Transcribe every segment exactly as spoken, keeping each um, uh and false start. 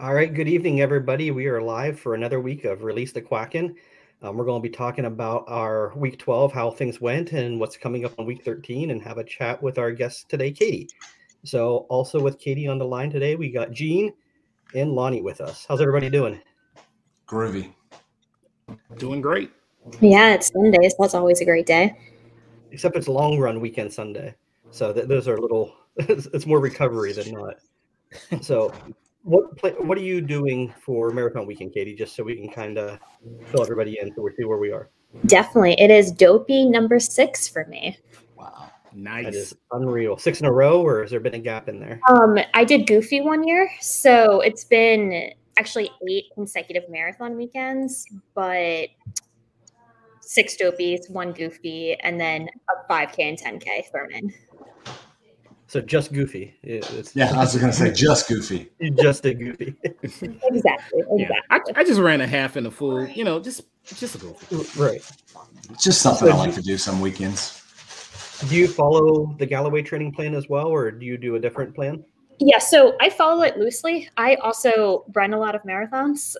All right, good evening, everybody. We are live for another week of Release the Quacken. Um, we're going to be talking about our week twelve, how things went, and what's coming up on week thirteen, and have a chat with our guest today, Katie. So also with Katie on the line today, we got Gene and Lonnie with us. How's everybody doing? Groovy. Doing great. Yeah, it's Sunday, so that's always a great day. Except it's long run weekend Sunday. So th- those are little, it's more recovery than not. So... What play, what are you doing for Marathon Weekend, Katie, just so we can kind of fill everybody in so we see where we are? Definitely. It is Dopey number six for me. Wow. Nice. That is unreal. Six in a row, or has there been a gap in there? Um, I did Goofy one year, so it's been actually eight consecutive marathon weekends, but six Dopeys, one Goofy, and then a five K and ten K thrown in. So just Goofy. It's yeah, I was going to say just Goofy. Just a Goofy. Exactly. exactly. Yeah. I, I just ran a half and a full, you know, just just a Goofy. Right. It's just something so I like you, to do some weekends. Do you follow the Galloway training plan as well, or do you do a different plan? Yeah, so I follow it loosely. I also run a lot of marathons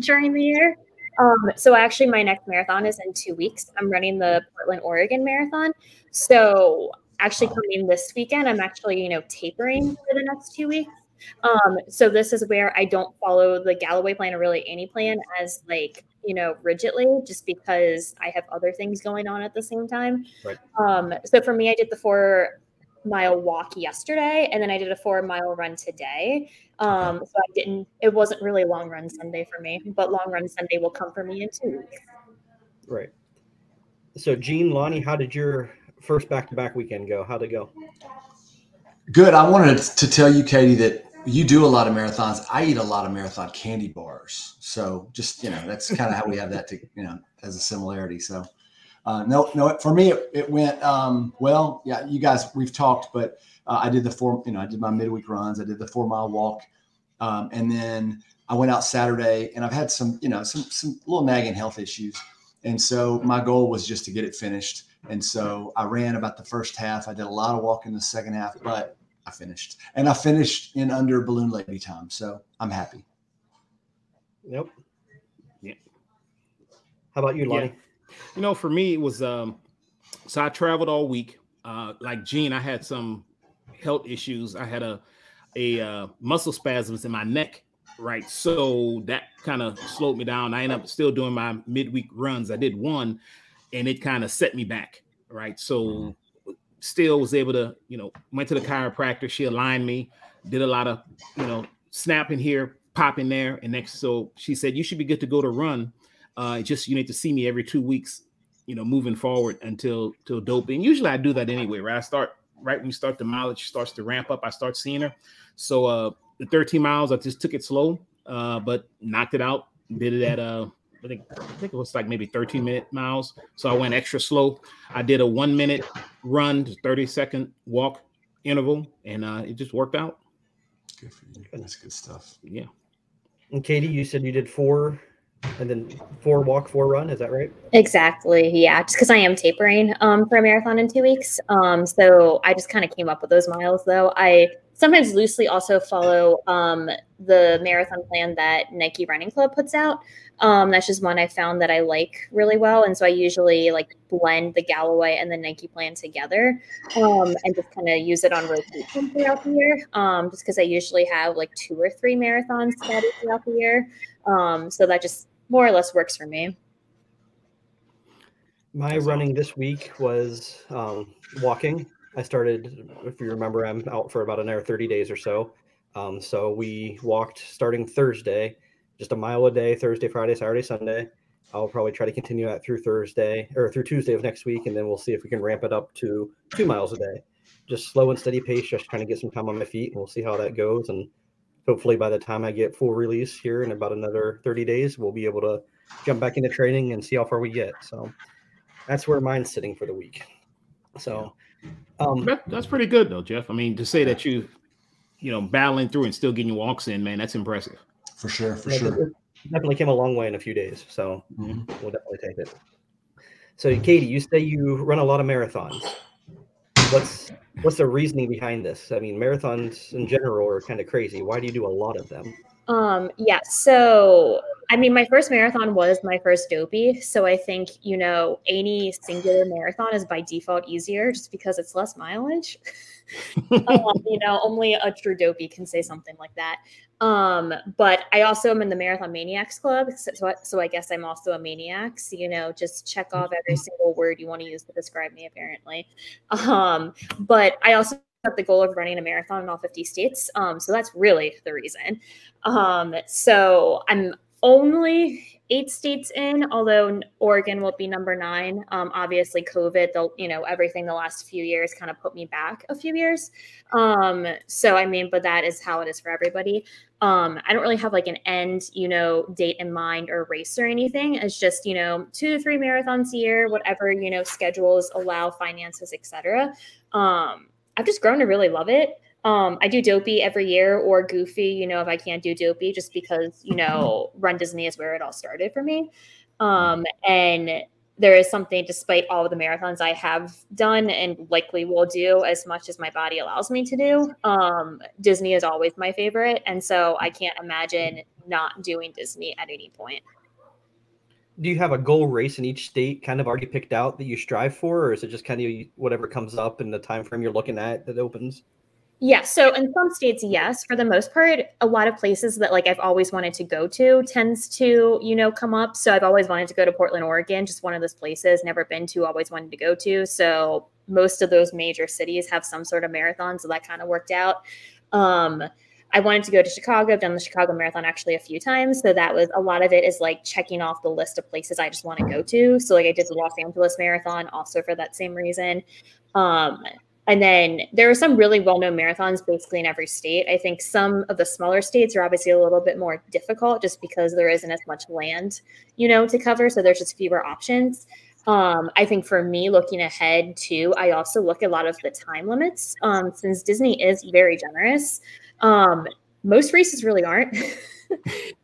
during the year. Um, so actually my next marathon is in two weeks. I'm running the Portland, Oregon marathon. So... Actually, coming this weekend, I'm actually, you know, tapering for the next two weeks. Um, so this is where I don't follow the Galloway plan or really any plan as like, you know, rigidly, just because I have other things going on at the same time. Right. Um, so for me, I did the four mile walk yesterday, and then I did a four mile run today. Um, so I didn't, it wasn't really long run Sunday for me, but long run Sunday will come for me in two weeks. Right. So Gene, Lonnie, how did your first back-to-back weekend go? How'd it go? Good. I wanted to tell you, Katie, that you do a lot of marathons. I eat a lot of marathon candy bars. So just, you know, that's kind of how we have that to, you know, as a similarity. So uh, no, no, for me, it, it went um, well. Yeah, you guys, we've talked, but uh, I did the four, you know, I did my midweek runs. I did the four mile walk. Um, and then I went out Saturday, and I've had some, you know, some, some little nagging health issues. And so my goal was just to get it finished. And so I ran about the first half. I did a lot of walking the second half, but I finished. And I finished in under balloon lady time. So I'm happy. Yep. Yeah. How about you, Lonnie? Yeah. You know, for me, it was, um, so I traveled all week. Uh, like Gene, I had some health issues. I had a, a uh, muscle spasms in my neck. Right. So that kind of slowed me down. I ended up still doing my midweek runs. I did one. And it kind of set me back, right? So still was able to, you know, went to the chiropractor. She aligned me, did a lot of, you know, snapping here, popping there. And next, so she said, you should be good to go to run. Uh, just, you need to see me every two weeks, you know, moving forward until till Dopey. And usually I do that anyway, right? I start, right when you start the mileage starts to ramp up, I start seeing her. So uh, the thirteen miles, I just took it slow, uh, but knocked it out, did it at a, uh, I think, I think it was like maybe thirteen minute miles. So I went extra slow. I did a one minute run, thirty second walk interval, and uh, it just worked out. Good for you. That's good stuff. Yeah. And Katie, you said you did four and then four walk, four run. Is that right? Exactly. Yeah. Just because I am tapering um, for a marathon in two weeks. Um, so I just kind of came up with those miles though. I sometimes loosely also follow um, the marathon plan that Nike Running Club puts out. Um, that's just one I found that I like really well. And so I usually like blend the Galloway and the Nike plan together um, and just kind of use it on rotation throughout the year, um, just because I usually have like two or three marathons scheduled throughout the year. Um, so that just more or less works for me. My running this week was um, walking. I started, if you remember, I'm out for about an hour, thirty days or so. Um, so we walked starting Thursday, just a mile a day, Thursday, Friday, Saturday, Sunday. I'll probably try to continue that through Thursday or through Tuesday of next week. And then we'll see if we can ramp it up to two miles a day, just slow and steady pace, just trying to get some time on my feet, and we'll see how that goes. And hopefully by the time I get full release here in about another thirty days, we'll be able to jump back into training and see how far we get. So that's where mine's sitting for the week. So um that, that's pretty good though, Jeff. I mean, to say that you you know battling through and still getting your walks in, man, that's impressive. For sure, for yeah, sure. Definitely came a long way in a few days. So mm-hmm. We'll definitely take it. So Katie, you say you run a lot of marathons. What's what's the reasoning behind this? I mean, marathons in general are kind of crazy. Why do you do a lot of them? Um, yeah. So, I mean, my first marathon was my first Dopey. So I think, you know, any singular marathon is by default easier just because it's less mileage. um, you know, only a true Dopey can say something like that. Um, but I also am in the Marathon Maniacs Club. So I, so I guess I'm also a maniac. So, you know, just check off every single word you want to use to describe me, apparently. Um, but I also have the goal of running a marathon in all fifty states. Um, so that's really the reason. Um, so I'm only eight states in, although Oregon will be number nine. Um, obviously, COVID, the, you know, everything the last few years kind of put me back a few years. Um, so, I mean, but that is how it is for everybody. Um, I don't really have like an end, you know, date in mind or race or anything. It's just, you know, two to three marathons a year, whatever, you know, schedules allow, finances, et cetera. Um, I've just grown to really love it. Um, I do Dopey every year, or Goofy, you know, if I can't do Dopey, just because, you know, Run Disney is where it all started for me. Um, and there is something, despite all of the marathons I have done and likely will do as much as my body allows me to do, um, Disney is always my favorite. And so I can't imagine not doing Disney at any point. Do you have a goal race in each state kind of already picked out that you strive for, or is it just kind of whatever comes up in the time frame you're looking at that opens? Yeah. So in some states, yes. For the most part, a lot of places that like I've always wanted to go to tends to, you know, come up. So I've always wanted to go to Portland, Oregon, just one of those places, never been to, always wanted to go to. So most of those major cities have some sort of marathon. So that kind of worked out. Um, I wanted to go to Chicago. I've done the Chicago Marathon actually a few times. So that was, a lot of it is like checking off the list of places I just want to go to. So like I did the Los Angeles Marathon also for that same reason. Um, And then there are some really well-known marathons basically in every state. I think some of the smaller states are obviously a little bit more difficult just because there isn't as much land, you know, to cover. So there's just fewer options. Um, I think for me looking ahead too, I also look at a lot of the time limits. Um, since Disney is very generous, um, most races really aren't.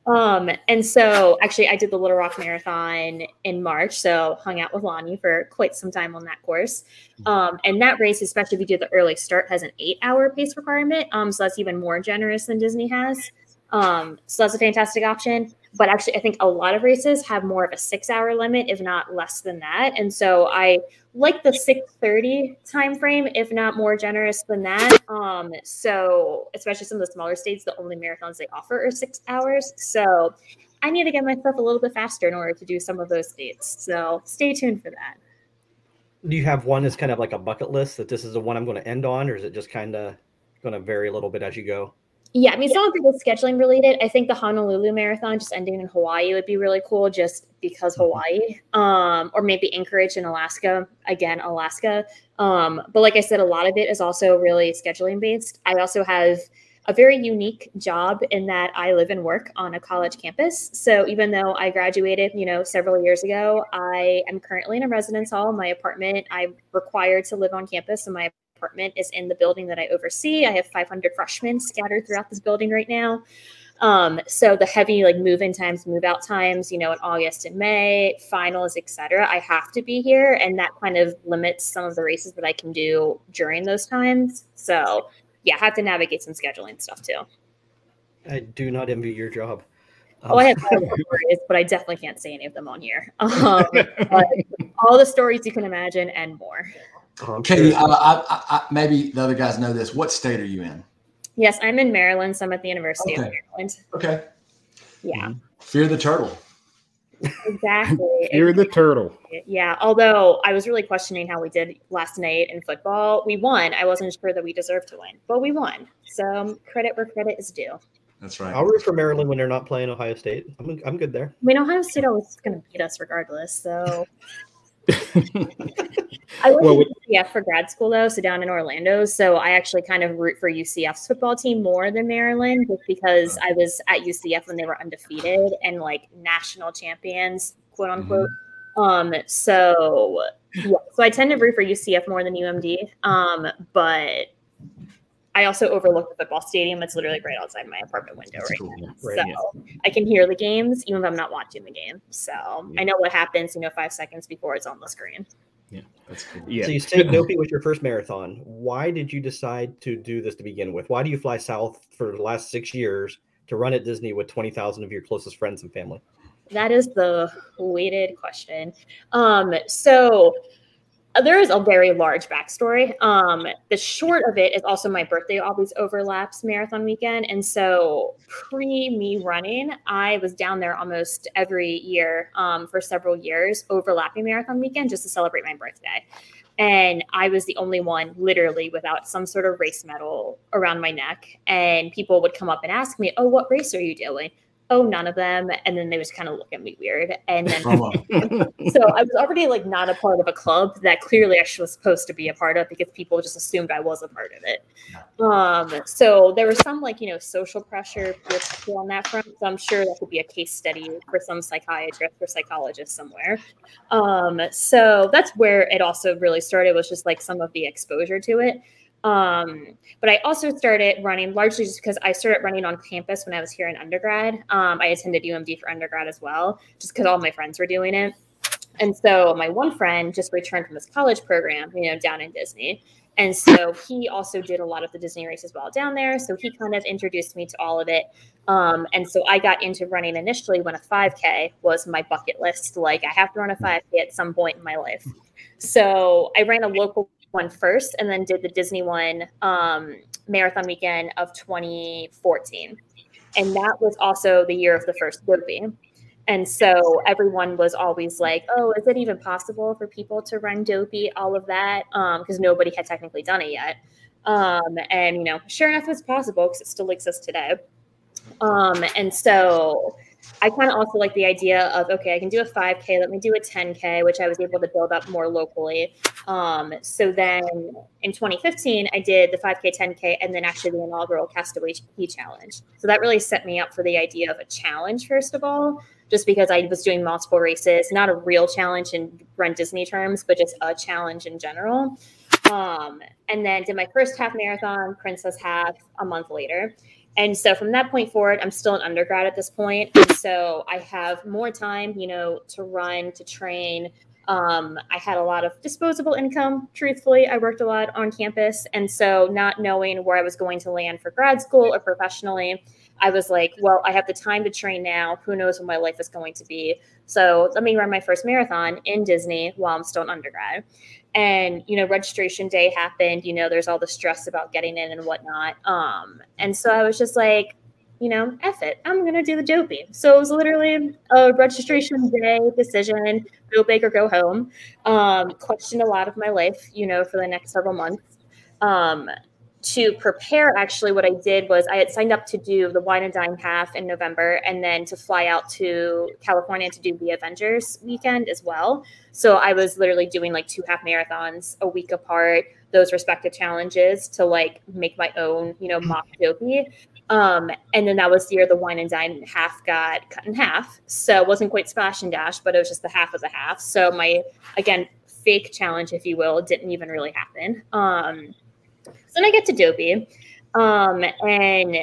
um, and so actually I did the Little Rock marathon in March. So hung out with Lonnie for quite some time on that course. Um, and that race, especially if you do the early start, has an eight hour pace requirement. Um, so that's even more generous than Disney has. Um, so that's a fantastic option, but actually I think a lot of races have more of a six hour limit, if not less than that. And so I like the six thirty time frame, if not more generous than that. Um, so especially some of the smaller states, the only marathons they offer are six hours. So I need to get myself a little bit faster in order to do some of those states. So stay tuned for that. Do you have one that's kind of like a bucket list that this is the one I'm going to end on, or is it just kind of going to vary a little bit as you go? Yeah, I mean, some of it is scheduling related. I think the Honolulu marathon just ending in Hawaii would be really cool just because Hawaii, um, or maybe Anchorage in Alaska, again, Alaska. Um, but like I said, a lot of it is also really scheduling based. I also have a very unique job in that I live and work on a college campus. So even though I graduated, you know, several years ago, I am currently in a residence hall in my apartment. I'm required to live on campus in my apartment is in the building that I oversee. I have five hundred freshmen scattered throughout this building right now. Um, so the heavy like move-in times, move-out times, you know, in August and May, finals, et cetera, I have to be here. And that kind of limits some of the races that I can do during those times. So yeah, I have to navigate some scheduling stuff too. I do not envy your job. Um, oh, I have five stories, but I definitely can't say any of them on here. Um, but all the stories you can imagine and more. Oh, Katie, I, I, I, maybe the other guys know this. What state are you in? Yes, I'm in Maryland. So I'm at the University okay. of Maryland. Okay. Yeah. Fear the turtle. Exactly. Fear the turtle. Yeah. Although I was really questioning how we did last night in football. We won. I wasn't sure that we deserved to win, but we won. So credit where credit is due. That's right. I'll root for Maryland when they're not playing Ohio State. I'm I'm good there. I mean, Ohio State always going to beat us regardless. So. I went well, to U C F for grad school though, so down in Orlando. So I actually kind of root for U C F's football team more than Maryland, just because I was at U C F when they were undefeated and like national champions, quote unquote. Mm-hmm. Um, so yeah, so I tend to root for U C F more than U M D. Um, but I also overlook the football stadium. It's literally right outside my apartment window right cool. now. Right, so yeah. I can hear the games, even if I'm not watching the game. So yeah. I know what happens, you know, five seconds before it's on the screen. Yeah, that's cool. Yeah. So you said Dopey was your first marathon. Why did you decide to do this to begin with? Why do you fly south for the last six years to run at Disney with twenty thousand of your closest friends and family? That is the weighted question. Um, so there is a very large backstory. Um, the short of it is also my birthday always overlaps marathon weekend. And so pre me running, I was down there almost every year um, for several years, overlapping marathon weekend just to celebrate my birthday. And I was the only one literally without some sort of race medal around my neck. And people would come up and ask me, oh, what race are you doing? Oh, none of them. And then they just kind of look at me weird. And then, oh, wow. So I was already like not a part of a club that clearly I was supposed to be a part of because people just assumed I was a part of it. Um, so there was some like, you know, social pressure on that front. So I'm sure that could be a case study for some psychiatrist or psychologist somewhere. Um, so that's where it also really started, was just like some of the exposure to it. Um, but I also started running largely just because I started running on campus when I was here in undergrad. Um, I attended U M D for undergrad as well, just because all my friends were doing it. And so my one friend just returned from his college program, you know, down in Disney. And so he also did a lot of the Disney races while down there. So he kind of introduced me to all of it. Um, and so I got into running initially when a five K was my bucket list. Like, I have to run a five K at some point in my life. So I ran a local one first, and then did the Disney one um, marathon weekend of twenty fourteen. And that was also the year of the first Dopey. And so everyone was always like, oh, is it even possible for people to run Dopey, all of that? Because um, nobody had technically done it yet. Um, and, you know, sure enough, it's possible because it still exists today. Um, and so I kind of also like the idea of, okay, I can do a five K, let me do a ten K, which I was able to build up more locally. Um, so then in twenty fifteen, I did the five K, ten K, and then actually the inaugural Castaway Challenge. So that really set me up for the idea of a challenge, first of all, just because I was doing multiple races, not a real challenge in Run Disney terms, but just a challenge in general. Um, and then did my first half marathon, Princess half, a month later. And so from that point forward, I'm still an undergrad at this point. And so I have more time, you know, to run, to train. Um, I had a lot of disposable income. Truthfully, I worked a lot on campus. And so not knowing where I was going to land for grad school or professionally, I was like, well, I have the time to train now. Who knows what my life is going to be? So let me run my first marathon in Disney while I'm still an undergrad. And, you know, registration day happened, you know, there's all the stress about getting in and whatnot. Um, and so I was just like, you know, F it, I'm going to do the Dopey. So it was literally a registration day decision, go big or go home. Um, questioned a lot of my life, you know, for the next several months. Um, to prepare, actually, what I did was I had signed up to do the Wine and Dine half in November and then to fly out to California to do the Avengers weekend as well. So I was literally doing like two half marathons a week apart, those respective challenges to like make my own, you know, mock Dopey. Um, and then that was the year the Wine and Dine half got cut in half. So it wasn't quite splash and dash, but it was just the half of the half. So my, again, fake challenge, if you will, didn't even really happen. Um, So then I get to Dopey, um, and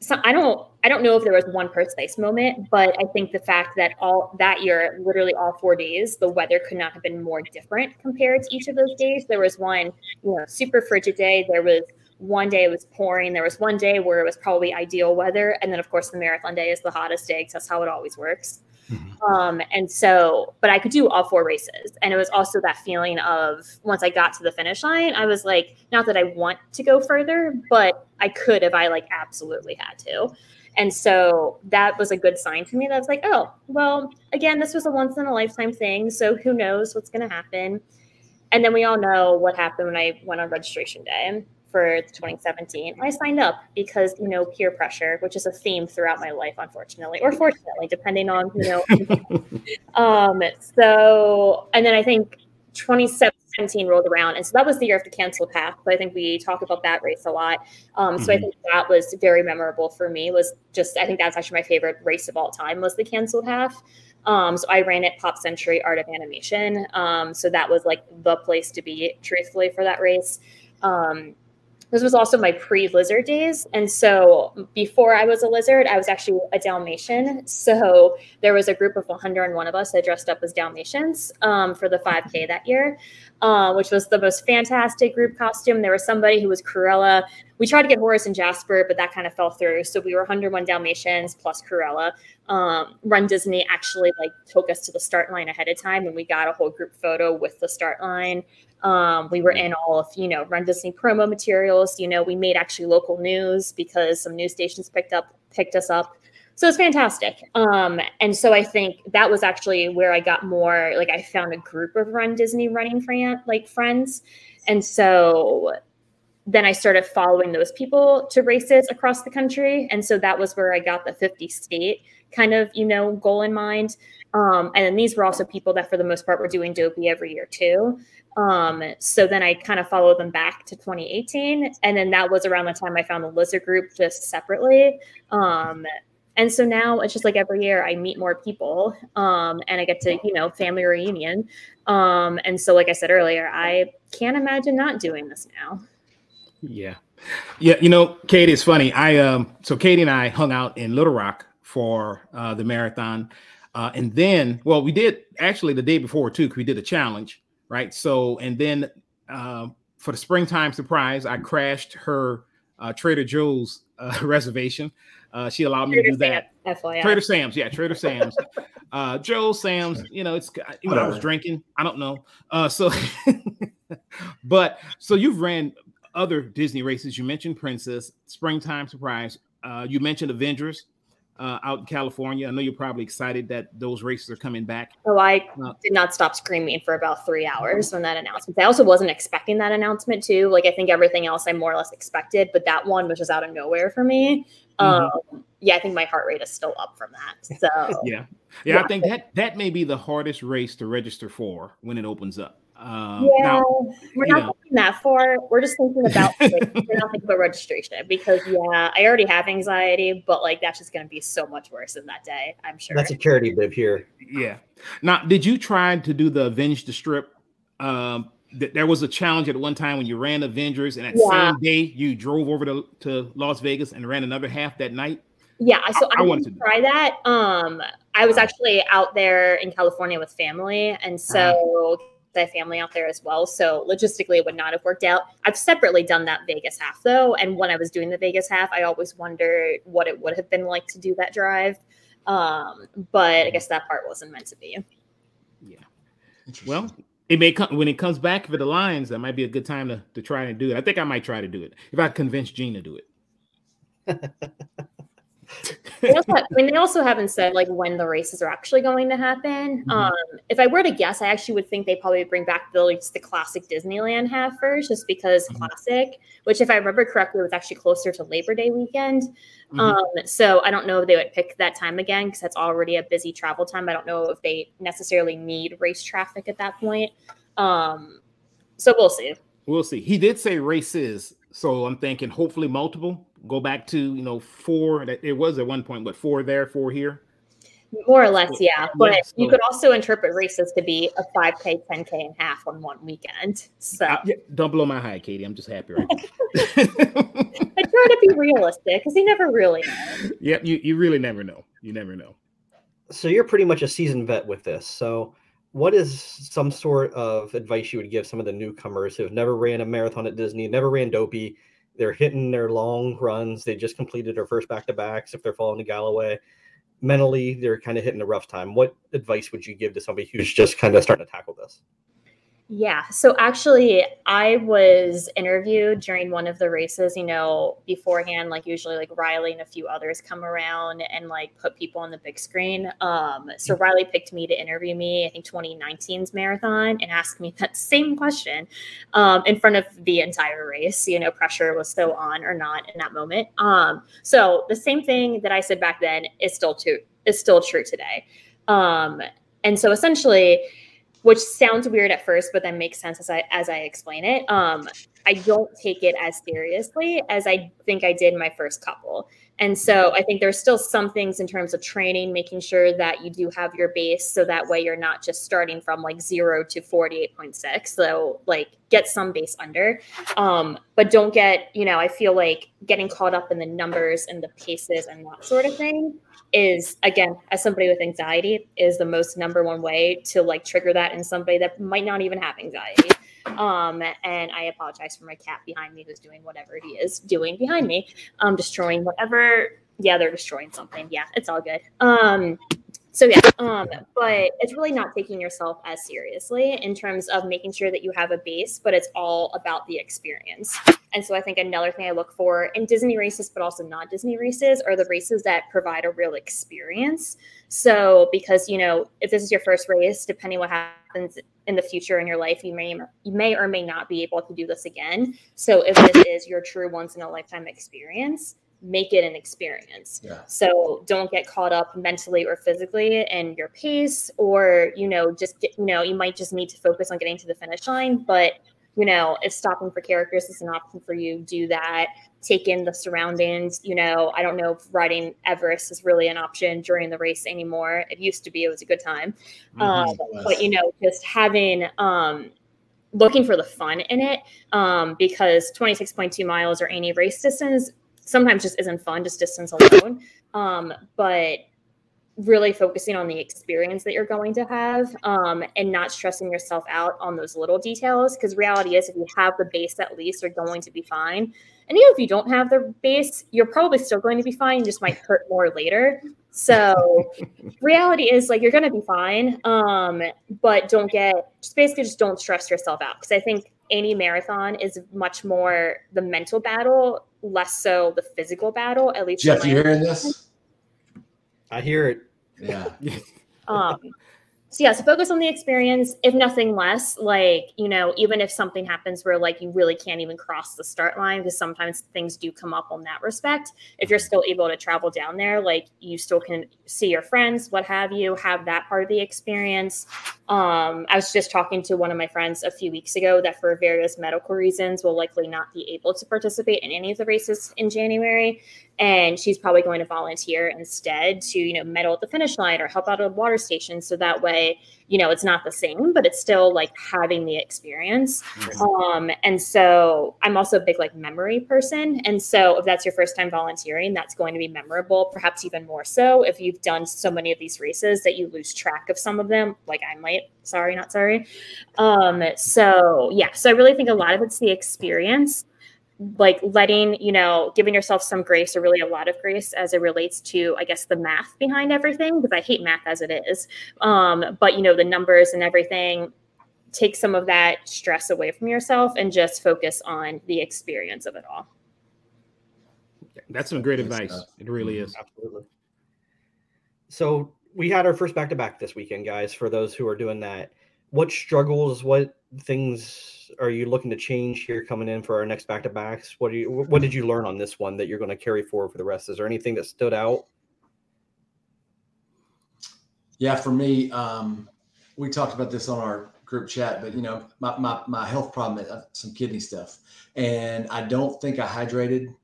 so I don't, I don't know if there was one precise moment, but I think the fact that all that year, literally all four days, the weather could not have been more different compared to each of those days. There was one, you know, super frigid day. There was one day it was pouring. There was one day where it was probably ideal weather. And then of course the marathon day is the hottest day because that's how it always works. Mm-hmm. Um, and so, but I could do all four races. And it was also that feeling of once I got to the finish line, I was like, not that I want to go further, but I could if I like absolutely had to. And so that was a good sign to me that I was like, oh, well, again, this was a once in a lifetime thing. So who knows what's going to happen. And then we all know what happened when I went on registration day for twenty seventeen. I signed up because, you know, peer pressure, which is a theme throughout my life, unfortunately, or fortunately, depending on, you know. um, so, and then I think twenty seventeen rolled around. And so that was the year of the canceled half. So I think we talk about that race a lot. Um, so I think that was very memorable for me, was just, I think that's actually my favorite race of all time was the canceled half. Um, so I ran at Pop Century Art of Animation. Um, so that was like the place to be, truthfully, for that race. Um, This was also my pre-lizard days. And so before I was a lizard, I was actually a Dalmatian. So there was a group of one hundred one of us that dressed up as Dalmatians um, for the five K that year. uh, which was the most fantastic group costume. There was somebody who was Cruella. We tried to get Horace and Jasper, but that kind of fell through. So we were one oh one Dalmatians plus Cruella. Um, Run Disney actually like took us to the start line ahead of time, and we got a whole group photo with the start line. Um, we were in all of, you know, Run Disney promo materials. You know, we made actually local news because some news stations picked up, picked us up. So it's fantastic. Um, and so I think that was actually where I got more, like I found a group of Run Disney running fran- like friends. And so then I started following those people to races across the country. And so that was where I got the fifty state kind of, you know, goal in mind. Um, and then these were also people that for the most part were doing Dopey every year too. Um, so then I kind of followed them back to twenty eighteen. And then that was around the time I found the Lizard group just separately. Um, and so now it's just like every year I meet more people, um, and I get to, you know, family reunion. Um, and so, like I said earlier, I can't imagine not doing this now. Yeah. Yeah. You know, Katie, it's funny. I, um, so Katie and I hung out in Little Rock for, uh, the marathon. Uh, and then, well, we did actually the day before too, cause we did a challenge. Right. So, and then uh, for the Springtime Surprise, I crashed her uh, Trader Joe's uh, reservation. Uh, she allowed me Trader to do Sam, that. F Y I. Trader Sam's. Yeah. Trader Sam's. uh, Joe Sam's, you know, it's, you know, I was drinking. I don't know. Uh, so, but so you've ran other Disney races. You mentioned Princess, Springtime Surprise. Uh, you mentioned Avengers. Uh, out in California. I know you're probably excited that those races are coming back. Oh, I uh, did not stop screaming for about three hours when that announcement. I also wasn't expecting that announcement too. Like I think everything else I more or less expected, but that one was just out of nowhere for me. Mm-hmm. Um, yeah, I think my heart rate is still up from that. So yeah. yeah, yeah, I think that that may be the hardest race to register for when it opens up. Um, yeah, now, we're not know. thinking that far. We're just thinking about like, we're not thinking about registration because yeah, I already have anxiety, but like that's just going to be so much worse than that day. I'm sure that's a charity bib here. Yeah. Now, did you try to do the Avenge the Strip? Um, th- there was a challenge at one time when you ran Avengers, and that yeah. same day you drove over to, to Las Vegas and ran another half that night. Yeah, so I, I, I wanted to try that. that. Um, I was actually out there in California with family, and so. Uh-huh. family out there as well. So logistically it would not have worked out. I've separately done that Vegas half though. And when I was doing the Vegas half, I always wondered what it would have been like to do that drive. Um, but I guess that part wasn't meant to be. Yeah. Well, it may come when it comes back for the Lions, that might be a good time to, to try and do it. I think I might try to do it if I convince Gene to do it. they also, I mean, they also haven't said like when the races are actually going to happen. Mm-hmm. Um, if I were to guess, I actually would think they probably bring back the like, the classic Disneyland half first, just because mm-hmm. classic. Which, if I remember correctly, was actually closer to Labor Day weekend. Mm-hmm. Um, so I don't know if they would pick that time again because that's already a busy travel time. I don't know if they necessarily need race traffic at that point. Um, so we'll see. We'll see. He did say races, so I'm thinking hopefully multiple. Go back to, you know, four. It was at one point, but four there, four here. More or less, yeah. But yeah, so. You could also interpret races to be a five K, ten K, and half on one weekend. So I, yeah, don't blow my high, Katie. I'm just happy right now. I try to be realistic because you never really know. Yep, you, you really never know. You never know. So you're pretty much a seasoned vet with this. So what is some sort of advice you would give some of the newcomers who have never ran a marathon at Disney, never ran Dopey? They're hitting their long runs. They just completed their first back-to-backs. If they're falling to Galloway, mentally, they're kind of hitting a rough time. What advice would you give to somebody who's just kind of starting to tackle this? Yeah. So actually I was interviewed during one of the races, you know, beforehand, like usually like Riley and a few others come around and like put people on the big screen. Um, so Riley picked me to interview me, I think twenty nineteen's marathon, and asked me that same question um, in front of the entire race, you know, pressure was still on or not in that moment. Um, so the same thing that I said back then is still true, is still true today. Um, and so essentially, which sounds weird at first, but then makes sense as I as I explain it. Um, I don't take it as seriously as I think I did my first couple. And so I think there's still some things in terms of training, making sure that you do have your base. So that way you're not just starting from like zero to forty-eight point six. So like get some base under, um, but don't get, you know, I feel like getting caught up in the numbers and the paces and that sort of thing is, again, as somebody with anxiety, is the most number one way to like trigger that in somebody that might not even have anxiety. Um, and I apologize for my cat behind me who's doing whatever he is doing behind me, um, destroying whatever. Yeah, they're destroying something. Yeah, it's all good. Um, so yeah, um, but it's really not taking yourself as seriously in terms of making sure that you have a base, but it's all about the experience. And so I think another thing I look for in Disney races, but also not Disney races, are the races that provide a real experience. So because, you know, if this is your first race, depending what happens in the future in your life, you may, you may or may not be able to do this again. So if this is your true once in a lifetime experience, make it an experience. Yeah. So don't get caught up mentally or physically in your pace, or, you know, just, get, you know, you might just need to focus on getting to the finish line, but you know, if stopping for characters is an option for you, do that. Take in the surroundings. You know, I don't know if riding Everest is really an option during the race anymore. It used to be, it was a good time. Mm-hmm. Um, but, you know, just having, um, looking for the fun in it, um, because twenty-six point two miles or any race distance sometimes just isn't fun, just distance alone. Um, but really focusing on the experience that you're going to have, um, and not stressing yourself out on those little details. Because reality is, if you have the base, at least you're going to be fine. And even if you don't have the base, you're probably still going to be fine. You just might hurt more later. So reality is, like, you're going to be fine. Um, but don't get, just basically just don't stress yourself out. Because I think any marathon is much more the mental battle, less so the physical battle, at least. Jeff, you hearing this? I hear it. Yeah. um, so yeah, so focus on the experience, if nothing less. Like, you know, even if something happens where like you really can't even cross the start line, because sometimes things do come up on that respect. If you're still able to travel down there, like you still can see your friends, what have you, have that part of the experience. Um, I was just talking to one of my friends a few weeks ago that for various medical reasons will likely not be able to participate in any of the races in January. And she's probably going to volunteer instead to, you know, medal at the finish line or help out at a water station. So that way, you know, it's not the same, but it's still like having the experience. Mm-hmm. Um, and so I'm also a big like memory person. And so if that's your first time volunteering, that's going to be memorable, perhaps even more so if you've done so many of these races that you lose track of some of them, like I might. Sorry, not sorry. Um, so yeah, so I really think a lot of it's the experience. Like letting, you know, giving yourself some grace, or really a lot of grace, as it relates to, I guess, the math behind everything, because I hate math as it is. Um, but, you know, the numbers and everything, take some of that stress away from yourself and just focus on the experience of it all. That's some great advice. It really is. Absolutely. So we had our first back-to-back this weekend, guys, for those who are doing that. What struggles, what things are you looking to change here coming in for our next back-to-backs? What do you, what did you learn on this one that you're going to carry forward for the rest? Is there anything that stood out? Yeah, for me, um, we talked about this on our group chat, but you know, my, my, my health problem is some kidney stuff. And I don't think I hydrated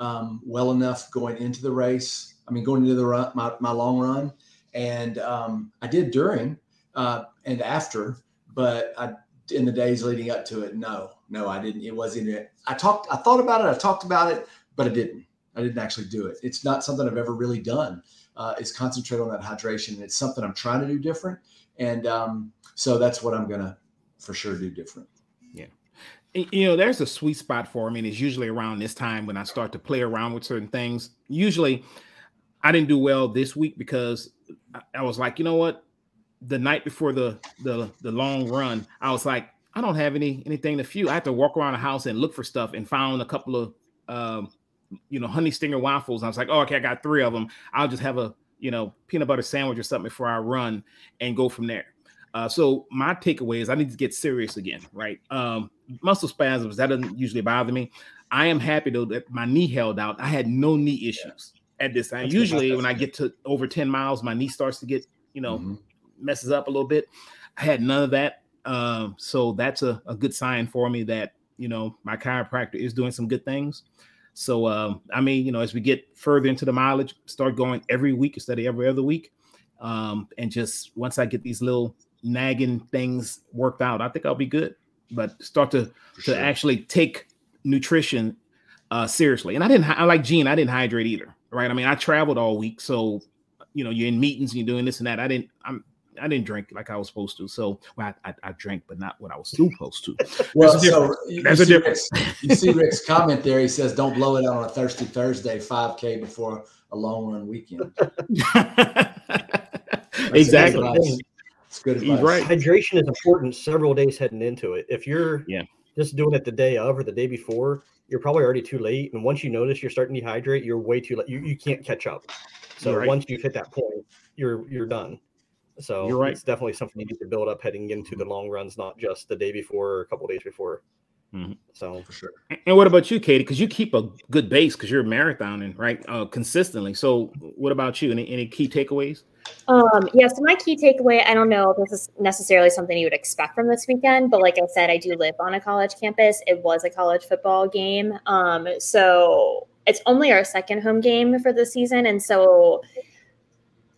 um, well enough going into the race. I mean, going into the run, my, my long run. And um, I did during uh, and after, but I, in the days leading up to it, no, no, I didn't. It wasn't it. I talked, I thought about it. I talked about it, but I didn't. I didn't actually do it. It's not something I've ever really done, uh, is concentrate on that hydration. And it's something I'm trying to do different. And um, so that's what I'm going to for sure do different. Yeah. You know, there's a sweet spot for me. And it's usually around this time when I start to play around with certain things. Usually I didn't do well this week because I was like, you know what? The night before the, the the long run, I was like, I don't have any anything to fuel. I had to walk around the house and look for stuff, and found a couple of um, you know, honey stinger waffles. I was like, oh, okay, I got three of them. I'll just have a, you know, peanut butter sandwich or something before I run and go from there. Uh, so my takeaway is I need to get serious again, right? Um, muscle spasms, that doesn't usually bother me. I am happy though that my knee held out. I had no knee issues. Yeah. At this time, that's usually when I get to over ten miles, my knee starts to get, you know, mm-hmm. messes up a little bit. I had none of that. Um, so that's a, a good sign for me that you know, my chiropractor is doing some good things. So, um, I mean, you know, as we get further into the mileage, start going every week instead of every other week. Um, and just once I get these little nagging things worked out, I think I'll be good. But start to, to sure. actually take nutrition uh, seriously. And I didn't, I like Gene, I didn't hydrate either. Right. I mean, I traveled all week. So, you know, you're in meetings and you're doing this and that. I didn't, I'm, I didn't drink like I was supposed to. So well, I, I, I drank, but not what I was supposed to. Well, there's a difference. So you, there's you, a see difference. Rick's, you see Rick's comment there. He says, don't blow it out on a thirsty Thursday, five K before a long run weekend. Exactly. It's good advice. He's right. Hydration is important several days heading into it. If you're yeah. just doing it the day of or the day before, you're probably already too late. And once you notice you're starting to dehydrate, you're way too late. You, you can't catch up. So right. once you've hit that point, you're you're done. So you're right. It's definitely something you need to build up heading into the long runs, not just the day before or a couple of days before. Mm-hmm. So for sure. And what about you, Katie? Because you keep a good base because you're marathoning, right? Uh, consistently. So what about you? Any, any key takeaways? Um, yeah, so my key takeaway, I don't know if this is necessarily something you would expect from this weekend, but like I said, I do live on a college campus. It was a college football game. Um, so it's only our second home game for the season. And so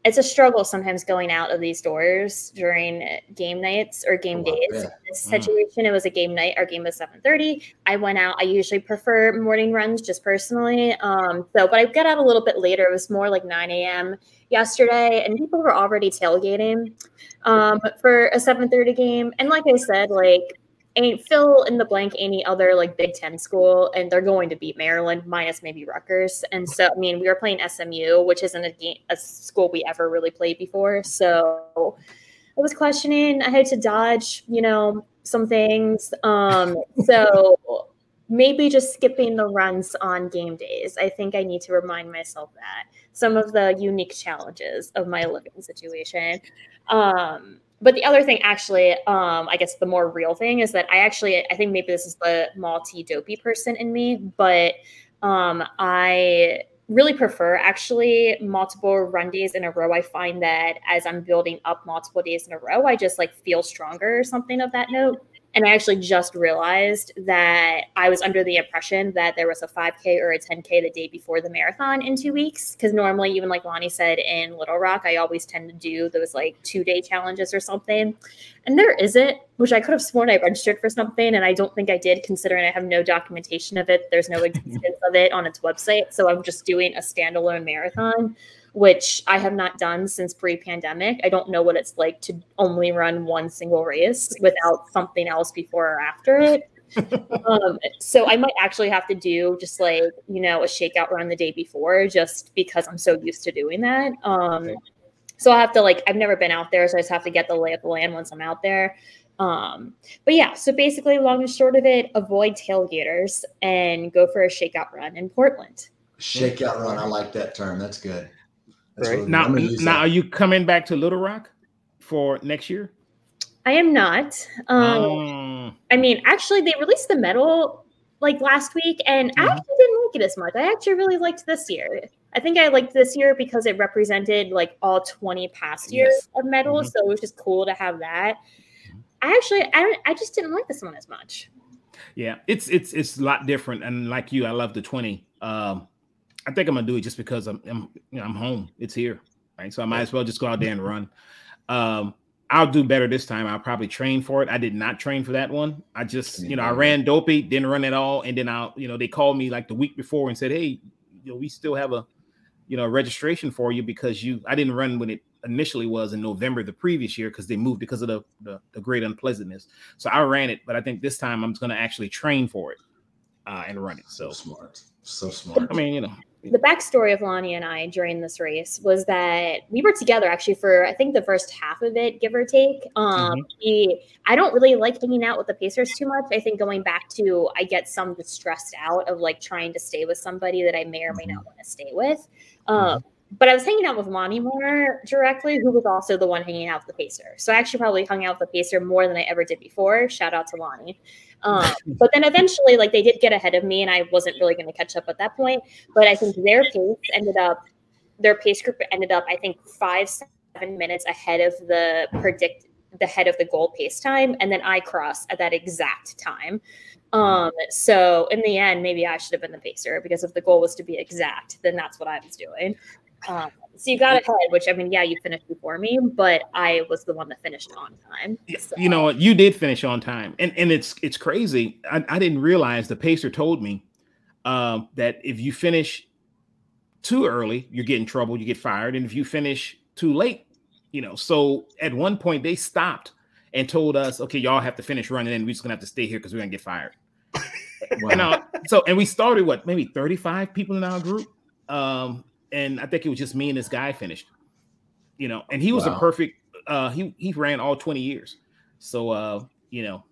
it's a struggle sometimes going out of these doors during game nights or game days. Yeah. In this situation, it was a game night. Our game was seven thirty. I went out. I usually prefer morning runs just personally. Um, so, but I got out a little bit later. It was more like nine a.m. yesterday, and people were already tailgating um, for a seven thirty game. And like I said, like, ain't fill in the blank any other like Big Ten school, and they're going to beat Maryland minus maybe Rutgers. And so, I mean, we were playing S M U, which isn't a, game, a school we ever really played before. So I was questioning. I had to dodge, you know, some things. Um, so maybe just skipping the runs on game days. I think I need to remind myself that some of the unique challenges of my living situation. Um, But the other thing, actually, um, I guess the more real thing is that I actually, I think maybe this is the malty dopey person in me, but um, I really prefer actually multiple run days in a row. I find that as I'm building up multiple days in a row, I just like feel stronger or something of that note. And I actually just realized that I was under the impression that there was a five K or a ten K the day before the marathon in two weeks. Because normally, even like Lonnie said, in Little Rock, I always tend to do those like two-day challenges or something. And there isn't, which I could have sworn I registered for something. And I don't think I did, considering I have no documentation of it. There's no existence of it on its website. So I'm just doing a standalone marathon, which I have not done since pre-pandemic. I don't know what it's like to only run one single race without something else before or after it. um, so I might actually have to do just like, you know, a shakeout run the day before, just because I'm so used to doing that. Um, so I'll have to like, I've never been out there, so I just have to get the lay of the land once I'm out there. Um, but yeah, so basically long and short of it, avoid tailgaters and go for a shakeout run in Portland. Shakeout run. I like that term. That's good. Right. Now, now are you coming back to Little Rock for next year? I am not. Um, um, I mean, actually, they released the medal like last week, and mm-hmm. I actually didn't like it as much. I actually really liked this year. I think I liked this year because it represented like all twenty past years yes. of medals, mm-hmm. so it was just cool to have that. I actually, I don't, I just didn't like this one as much. Yeah, it's it's it's a lot different, and like you, I love the twenty. Um, I think I'm gonna do it just because I'm, I'm, you know, I'm home. It's here, right? So I might as well just go out there and run. Um, I'll do better this time. I'll probably train for it. I did not train for that one. I just, you know, I ran Dopey, didn't run at all, and then I'll, you know, they called me like the week before and said, hey, you know, we still have a, you know, registration for you because you, I didn't run when it initially was in November the previous year because they moved because of the, the the great unpleasantness. So I ran it, but I think this time I'm gonna actually train for it uh, and run it. So smart, so smart. I mean, you know. The backstory of Lonnie and I during this race was that we were together actually for, I think, the first half of it, give or take. Um, mm-hmm. we, I don't really like hanging out with the Pacers too much. I think going back to, I get some stressed out of like trying to stay with somebody that I may or may not want to stay with. Um, but I was hanging out with Lonnie more directly, who was also the one hanging out with the Pacer. So I actually probably hung out with the Pacer more than I ever did before. Shout out to Lonnie. Um, but then eventually, like, they did get ahead of me, and I wasn't really going to catch up at that point. But I think their pace ended up, their pace group ended up, I think, five, seven minutes ahead of the predict, the head of the goal pace time. And then I crossed at that exact time. Um, so in the end, maybe I should have been the pacer, because if the goal was to be exact, then that's what I was doing. Um, so you got ahead, which, I mean, yeah, you finished before me, but I was the one that finished on time. So. You know, you did finish on time. And and it's it's crazy. I, I didn't realize the pacer told me um, that if you finish too early, you get in trouble, you get fired. And if you finish too late, you know, so at one point they stopped and told us, okay, y'all have to finish running and we're just going to have to stay here because we're going to get fired. Wow. And, uh, so, and we started, what, maybe thirty-five people in our group. Um, and I think it was just me and this guy finished, you know, and he was wow. a perfect, uh, he, he ran all twenty years. So, uh, you know,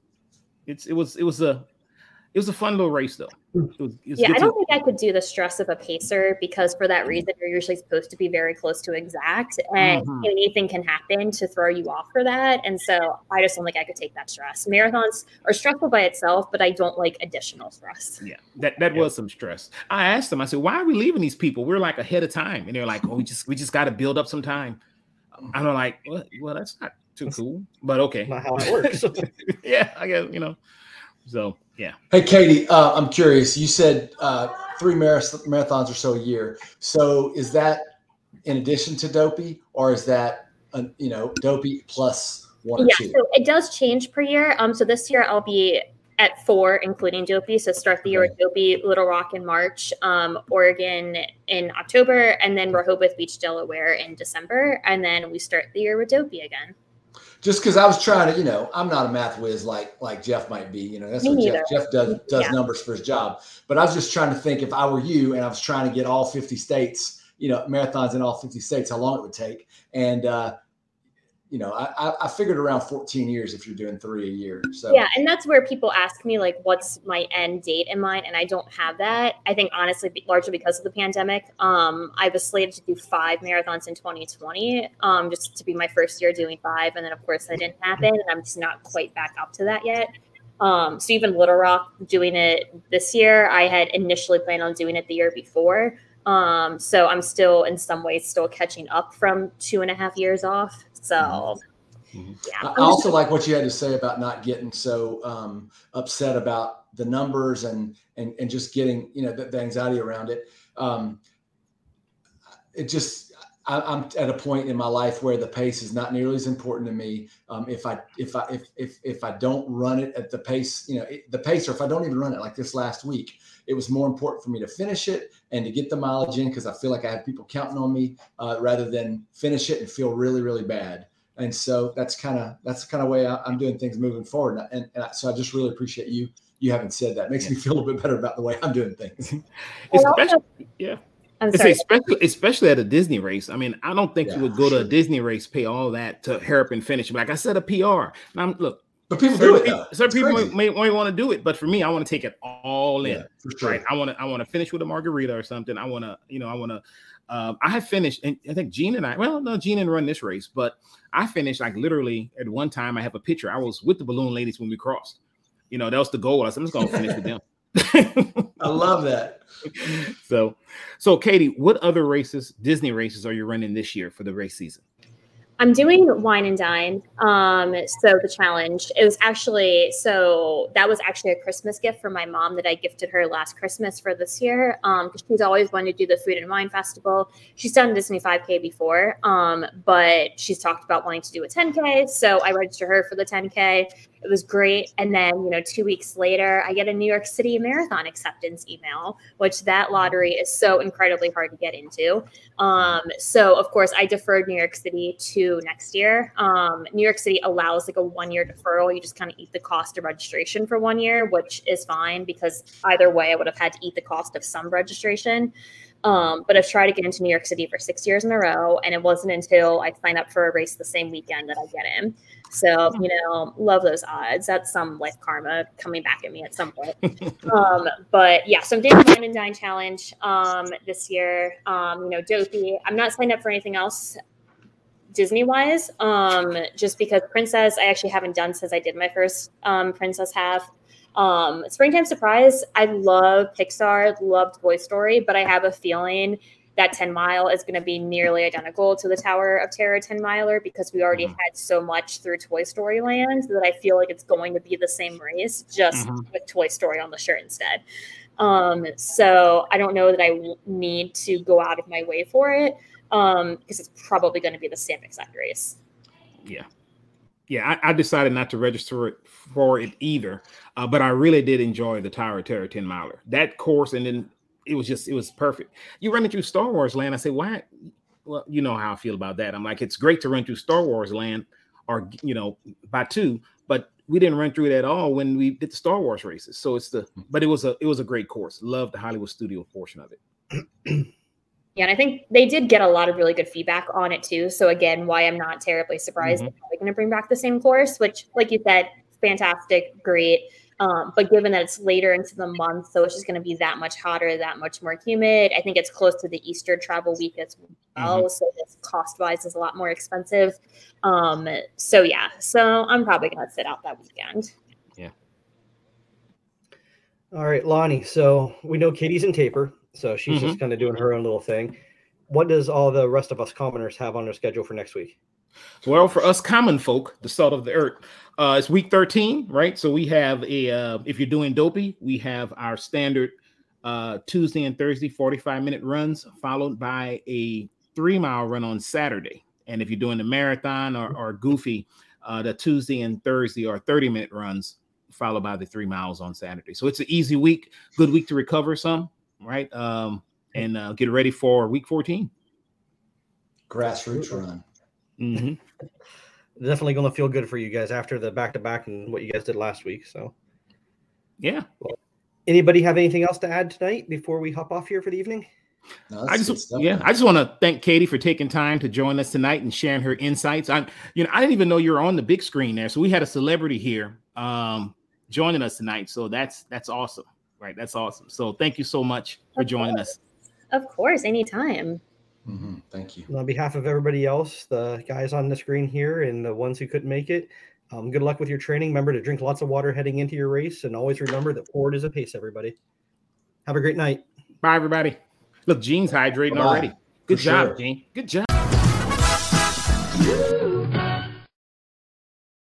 it's, it was, it was a, it was a fun little race though. It was, it was yeah. I don't to- think I could do the stress of a pacer, because for that reason, you're usually supposed to be very close to exact, and mm-hmm. anything can happen to throw you off for that. And so I just don't think I could take that stress. Marathons are stressful by itself, but I don't like additional stress. Yeah. That, that yeah. was some stress. I asked them, I said, why are we leaving these people? We're like ahead of time. And they're like, oh, we just, we just got to build up some time. And I'm like, well, well, that's not too cool, but okay. Not how it works. Yeah. I guess, you know, so. Yeah. Hey, Katie, uh, I'm curious. You said uh, three marath- marathons or so a year. So is that in addition to Dopey, or is that, uh, you know, Dopey plus one or yeah, two? Yeah, so it does change per year. Um, So this year I'll be at four, including Dopey. So start the year okay. with Dopey, Little Rock in March, um, Oregon in October, and then Rehoboth Beach, Delaware in December. And then we start the year with Dopey again. Just because I was trying to, you know, I'm not a math whiz like like Jeff might be. You know, that's Me what Jeff, Jeff does, does yeah. numbers for his job. But I was just trying to think, if I were you and I was trying to get all fifty states, you know, marathons in all fifty states, how long it would take. And, uh, you know, I, I figured around fourteen years if you're doing three a year. So yeah, and that's where people ask me, like, what's my end date in mind? And I don't have that. I think, honestly, largely because of the pandemic, um, I was slated to do five marathons in twenty twenty, um, just to be my first year doing five. And then, of course, that didn't happen. And I'm just not quite back up to that yet. Um, so even Little Rock, doing it this year, I had initially planned on doing it the year before. Um, so I'm still, in some ways, still catching up from two and a half years off. So, mm-hmm. yeah. I also like what you had to say about not getting so um, upset about the numbers and and and just getting, you know, the, the anxiety around it. Um, it just I, I'm at a point in my life where the pace is not nearly as important to me. Um, if I if I if if if I don't run it at the pace, you know, it, the pace, or if I don't even run it, like this last week, it was more important for me to finish it and to get the mileage in, because I feel like I have people counting on me, uh, rather than finish it and feel really, really bad. And so that's kind of that's the kind of way I, I'm doing things moving forward. And, and, and I, so I just really appreciate you you having said that. It makes yeah. me feel a little bit better about the way I'm doing things. especially, yeah, I'm sorry. Especially, especially at a Disney race. I mean, I don't think yeah, you would go to a Disney race, pay all that to hurry up and finish. Like I said, a P R. And I'm look. But people do it. Though. Some people may, may want to do it, but for me, I want to take it all in. Yeah, for sure. Right? I want to. I want to finish with a margarita or something. I want to. You know. I want to. Um, I have finished, and I think Gene and I. Well, no, Gene didn't run this race, but I finished like literally at one time. I have a picture. I was with the balloon ladies when we crossed. You know, that was the goal. I said, I'm just gonna finish with them. I love that. So, so Katie, what other races, Disney races, are you running this year for the race season? I'm doing Wine and Dine. Um, so the challenge, it was actually, so that was actually a Christmas gift from my mom that I gifted her last Christmas for this year. Um, cause she's always wanted to do the Food and Wine Festival. She's done Disney five K before, um, but she's talked about wanting to do a ten K. So I registered her for the ten K. It was great. And then, you know, two weeks later, I get a New York City marathon acceptance email, which that lottery is so incredibly hard to get into. Um, so, of course, I deferred New York City to next year. Um, New York City allows like a one-year deferral. You just kind of eat the cost of registration for one year, which is fine, because either way, I would have had to eat the cost of some registration. Um, but I've tried to get into New York City for six years in a row, and it wasn't until I signed up for a race the same weekend that I get in. So, you know, love those odds. That's some life karma coming back at me at some point. um, but yeah, so I'm doing Wine and Dine Challenge um, this year. Um, you know, Dopey. I'm not signed up for anything else Disney-wise, um, just because Princess I actually haven't done since I did my first um, Princess half. Um, Springtime Surprise, I love Pixar, love Toy Story, but I have a feeling that ten mile is going to be nearly identical to the Tower of Terror ten miler because we already mm-hmm. had so much through Toy Story Land that I feel like it's going to be the same race, just mm-hmm. with Toy Story on the shirt instead. Um, so I don't know that I need to go out of my way for it um, because it's probably going to be the same exact race. Yeah. Yeah, I, I decided not to register it for it either, uh, but I really did enjoy the Tower of Terror ten miler. That course, and then it was just, it was perfect. You run it through Star Wars Land. I say, why? Well, you know how I feel about that. I'm like, it's great to run through Star Wars Land or, you know, Batuu, but we didn't run through it at all when we did the Star Wars races. So it's the, but it was a, it was a great course. Loved the Hollywood studio portion of it. Yeah, and I think they did get a lot of really good feedback on it too. So again, why I'm not terribly surprised mm-hmm. they're going to bring back the same course, which, like you said, fantastic, great. Um, but given that it's later into the month, so it's just going to be that much hotter, that much more humid. I think it's close to the Easter travel week as well, mm-hmm. so this cost-wise is a lot more expensive. Um, so yeah, so I'm probably going to sit out that weekend. Yeah. All right, Lonnie. So we know Katie's in taper. So she's mm-hmm. just kind of doing her own little thing. What does all the rest of us commoners have on their schedule for next week? Well, for us common folk, the salt of the earth, uh, it's week thirteen, right? So we have a, uh, if you're doing Dopey, we have our standard uh, Tuesday and Thursday forty-five minute runs, followed by a three mile run on Saturday. And if you're doing the marathon or, or Goofy, uh, the Tuesday and Thursday are thirty minute runs, followed by the three miles on Saturday. So it's an easy week, good week to recover some. Right. Um, and uh, get ready for week fourteen. Grassroots run. Mm-hmm. Definitely going to feel good for you guys after the back to back and what you guys did last week. So, yeah. Well, anybody have anything else to add tonight before we hop off here for the evening? No, I just stuff, yeah, man. I just want to thank Katie for taking time to join us tonight and sharing her insights. I, you know, I didn't even know you were on the big screen there. So we had a celebrity here um, joining us tonight. So that's that's awesome. Right. That's awesome. So thank you so much for joining us. Of course. Anytime. Mm-hmm. Thank you. And on behalf of everybody else, the guys on the screen here and the ones who couldn't make it, um, good luck with your training. Remember to drink lots of water heading into your race. And always remember that forward is a pace, everybody. Have a great night. Bye, everybody. Look, Gene's hydrating Bye. already. Good for job, sure. Gene. Good job.